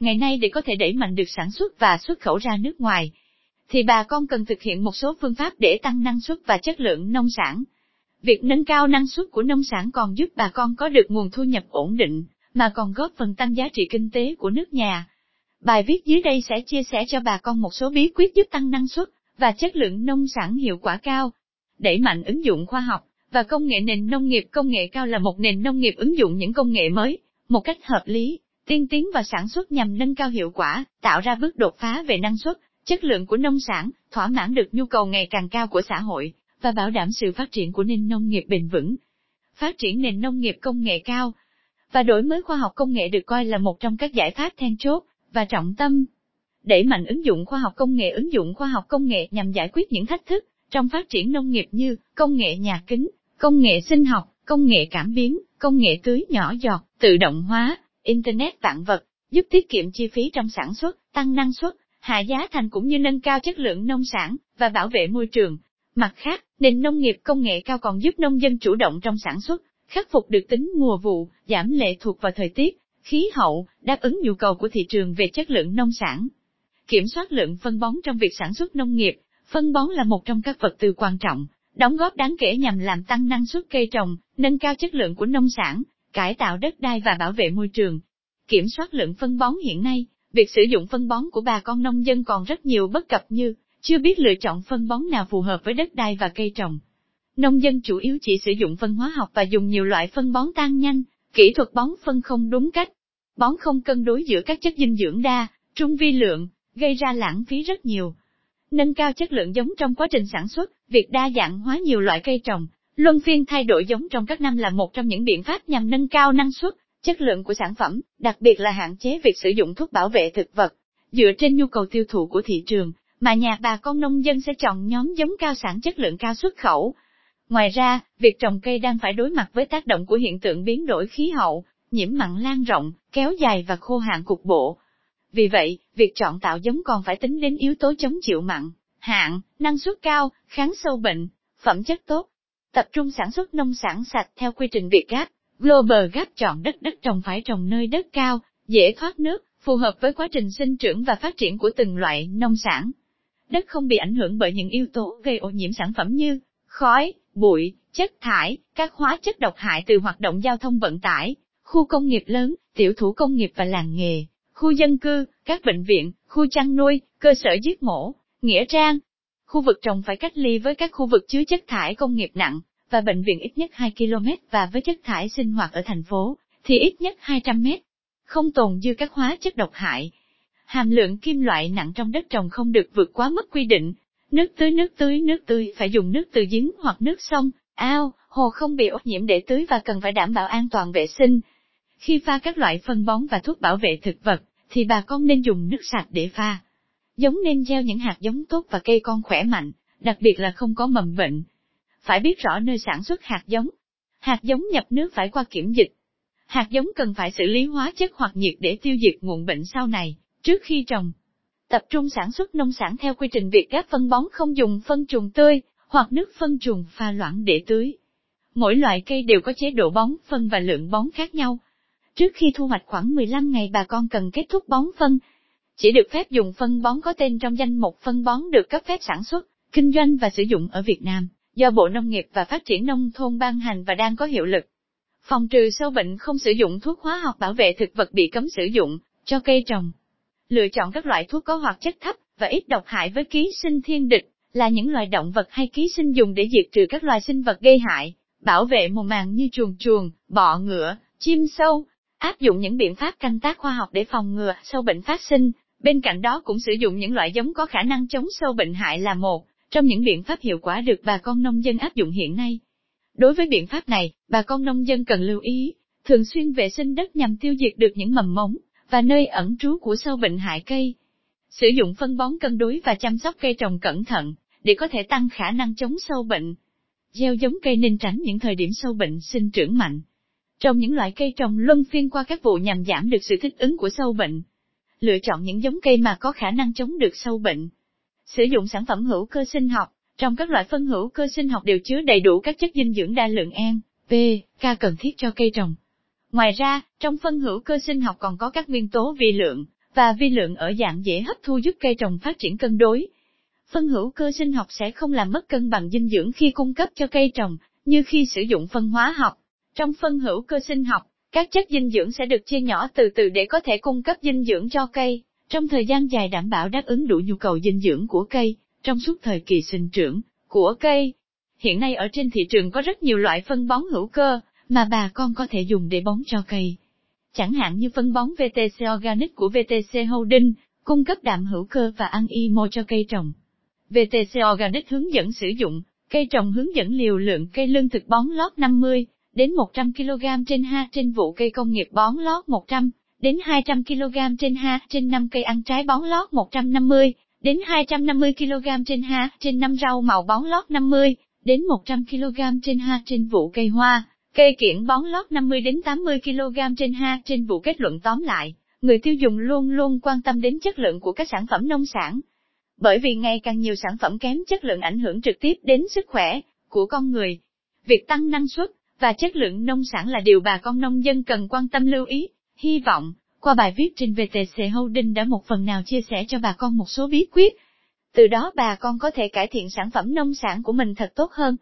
Ngày nay để có thể đẩy mạnh được sản xuất và xuất khẩu ra nước ngoài, thì bà con cần thực hiện một số phương pháp để tăng năng suất và chất lượng nông sản. Việc nâng cao năng suất của nông sản còn giúp bà con có được nguồn thu nhập ổn định, mà còn góp phần tăng giá trị kinh tế của nước nhà. Bài viết dưới đây sẽ chia sẻ cho bà con một số bí quyết giúp tăng năng suất và chất lượng nông sản hiệu quả cao. Đẩy mạnh ứng dụng khoa học và công nghệ. Nền nông nghiệp công nghệ cao là một nền nông nghiệp ứng dụng những công nghệ mới, một cách hợp lý, tiên tiến và sản xuất nhằm nâng cao hiệu quả, tạo ra bước đột phá về năng suất, chất lượng của nông sản, thỏa mãn được nhu cầu ngày càng cao của xã hội, và bảo đảm sự phát triển của nền nông nghiệp bền vững. Phát triển nền nông nghiệp công nghệ cao và đổi mới khoa học công nghệ được coi là một trong các giải pháp then chốt và trọng tâm. Đẩy mạnh ứng dụng khoa học công nghệ. Ứng dụng khoa học công nghệ nhằm giải quyết những thách thức trong phát triển nông nghiệp như công nghệ nhà kính, công nghệ sinh học, công nghệ cảm biến, công nghệ tưới nhỏ giọt, tự động hóa, Internet vạn vật, giúp tiết kiệm chi phí trong sản xuất, tăng năng suất, hạ giá thành cũng như nâng cao chất lượng nông sản và bảo vệ môi trường. Mặt khác, nền nông nghiệp công nghệ cao còn giúp nông dân chủ động trong sản xuất, khắc phục được tính mùa vụ, giảm lệ thuộc vào thời tiết, khí hậu, đáp ứng nhu cầu của thị trường về chất lượng nông sản. Kiểm soát lượng phân bón trong việc sản xuất nông nghiệp. Phân bón là một trong các vật tư quan trọng, đóng góp đáng kể nhằm làm tăng năng suất cây trồng, nâng cao chất lượng của nông sản, cải tạo đất đai và bảo vệ môi trường. Kiểm soát lượng phân bón. Hiện nay, việc sử dụng phân bón của bà con nông dân còn rất nhiều bất cập như chưa biết lựa chọn phân bón nào phù hợp với đất đai và cây trồng. Nông dân chủ yếu chỉ sử dụng phân hóa học và dùng nhiều loại phân bón tan nhanh, kỹ thuật bón phân không đúng cách. Bón không cân đối giữa các chất dinh dưỡng đa, trung vi lượng, gây ra lãng phí rất nhiều. Nâng cao chất lượng giống trong quá trình sản xuất, việc đa dạng hóa nhiều loại cây trồng, luân phiên thay đổi giống trong các năm là một trong những biện pháp nhằm nâng cao năng suất, chất lượng của sản phẩm, đặc biệt là hạn chế việc sử dụng thuốc bảo vệ thực vật. Dựa trên nhu cầu tiêu thụ của thị trường, mà nhà bà con nông dân sẽ chọn nhóm giống cao sản chất lượng cao xuất khẩu. Ngoài ra, việc trồng cây đang phải đối mặt với tác động của hiện tượng biến đổi khí hậu, nhiễm mặn lan rộng, kéo dài và khô hạn cục bộ. Vì vậy, việc chọn tạo giống còn phải tính đến yếu tố chống chịu mặn, hạn, năng suất cao, kháng sâu bệnh, phẩm chất tốt. Tập trung sản xuất nông sản sạch theo quy trình Việt Gáp, Global Gap. Chọn đất trồng phải trồng nơi đất cao, dễ thoát nước, phù hợp với quá trình sinh trưởng và phát triển của từng loại nông sản. Đất không bị ảnh hưởng bởi những yếu tố gây ô nhiễm sản phẩm như khói, bụi, chất thải, các hóa chất độc hại từ hoạt động giao thông vận tải, khu công nghiệp lớn, tiểu thủ công nghiệp và làng nghề, khu dân cư, các bệnh viện, khu chăn nuôi, cơ sở giết mổ, nghĩa trang. Khu vực trồng phải cách ly với các khu vực chứa chất thải công nghiệp nặng và bệnh viện ít nhất 2 km và với chất thải sinh hoạt ở thành phố thì ít nhất 200 m. Không tồn dư các hóa chất độc hại. Hàm lượng kim loại nặng trong đất trồng không được vượt quá mức quy định. Nước tưới phải dùng nước từ giếng hoặc nước sông, ao, hồ không bị ô nhiễm để tưới và cần phải đảm bảo an toàn vệ sinh. Khi pha các loại phân bón và thuốc bảo vệ thực vật, thì bà con nên dùng nước sạch để pha. Giống nên gieo những hạt giống tốt và cây con khỏe mạnh, đặc biệt là không có mầm bệnh. Phải biết rõ nơi sản xuất hạt giống. Hạt giống nhập nước phải qua kiểm dịch. Hạt giống cần phải xử lý hóa chất hoặc nhiệt để tiêu diệt nguồn bệnh sau này, trước khi trồng. Tập trung sản xuất nông sản theo quy trình Việt Gáp. Phân bón không dùng phân trùng tươi, hoặc nước phân trùng pha loãng để tưới. Mỗi loại cây đều có chế độ bón phân và lượng bón khác nhau. Trước khi thu hoạch khoảng 15 ngày bà con cần kết thúc bón phân. Chỉ được phép dùng phân bón có tên trong danh mục phân bón được cấp phép sản xuất, kinh doanh và sử dụng ở Việt Nam, do Bộ Nông nghiệp và Phát triển Nông thôn ban hành và đang có hiệu lực. Phòng trừ sâu bệnh. Không sử dụng thuốc hóa học bảo vệ thực vật bị cấm sử dụng cho cây trồng. Lựa chọn các loại thuốc có hoạt chất thấp và ít độc hại với ký sinh thiên địch, là những loài động vật hay ký sinh dùng để diệt trừ các loài sinh vật gây hại, bảo vệ mùa màng như chuồn, bọ ngựa, chim sâu. Áp dụng những biện pháp canh tác khoa học để phòng ngừa sâu bệnh phát sinh, bên cạnh đó cũng sử dụng những loại giống có khả năng chống sâu bệnh hại là một trong những biện pháp hiệu quả được bà con nông dân áp dụng hiện nay. Đối với biện pháp này, bà con nông dân cần lưu ý, thường xuyên vệ sinh đất nhằm tiêu diệt được những mầm mống và nơi ẩn trú của sâu bệnh hại cây. Sử dụng phân bón cân đối và chăm sóc cây trồng cẩn thận, để có thể tăng khả năng chống sâu bệnh. Gieo giống cây nên tránh những thời điểm sâu bệnh sinh trưởng mạnh. Trồng những loại cây trồng luân phiên qua các vụ nhằm giảm được sự thích ứng của sâu bệnh. Lựa chọn những giống cây mà có khả năng chống được sâu bệnh. Sử dụng sản phẩm hữu cơ sinh học. Trong các loại phân hữu cơ sinh học đều chứa đầy đủ các chất dinh dưỡng đa lượng N, P, K cần thiết cho cây trồng. Ngoài ra, trong phân hữu cơ sinh học còn có các nguyên tố vi lượng và vi lượng ở dạng dễ hấp thu giúp cây trồng phát triển cân đối. Phân hữu cơ sinh học sẽ không làm mất cân bằng dinh dưỡng khi cung cấp cho cây trồng, như khi sử dụng phân hóa học. Trong phân hữu cơ sinh học, các chất dinh dưỡng sẽ được chia nhỏ từ từ để có thể cung cấp dinh dưỡng cho cây, trong thời gian dài đảm bảo đáp ứng đủ nhu cầu dinh dưỡng của cây, trong suốt thời kỳ sinh trưởng của cây. Hiện nay ở trên thị trường có rất nhiều loại phân bón hữu cơ mà bà con có thể dùng để bón cho cây. Chẳng hạn như phân bón VTC Organic của VTC Holding, cung cấp đạm hữu cơ và ăn IMO cho cây trồng. VTC Organic hướng dẫn sử dụng, cây trồng hướng dẫn liều lượng cây lương thực bón lót 50 đến 100 kg trên ha trên vụ, cây công nghiệp bón lót 100 đến 200 kg trên ha trên năm, cây ăn trái bón lót 150 đến 250 kg trên ha trên năm, rau màu bón lót 50 đến 100 kg trên ha trên vụ, cây hoa, cây kiểng bón lót 50 đến 80 kg trên ha trên vụ. Kết luận tóm lại, người tiêu dùng luôn luôn quan tâm đến chất lượng của các sản phẩm nông sản. Bởi vì ngày càng nhiều sản phẩm kém chất lượng ảnh hưởng trực tiếp đến sức khỏe của con người. Việc tăng năng suất và chất lượng nông sản là điều bà con nông dân cần quan tâm lưu ý. Hy vọng, qua bài viết trên VTC Holding đã một phần nào chia sẻ cho bà con một số bí quyết. Từ đó bà con có thể cải thiện sản phẩm nông sản của mình thật tốt hơn.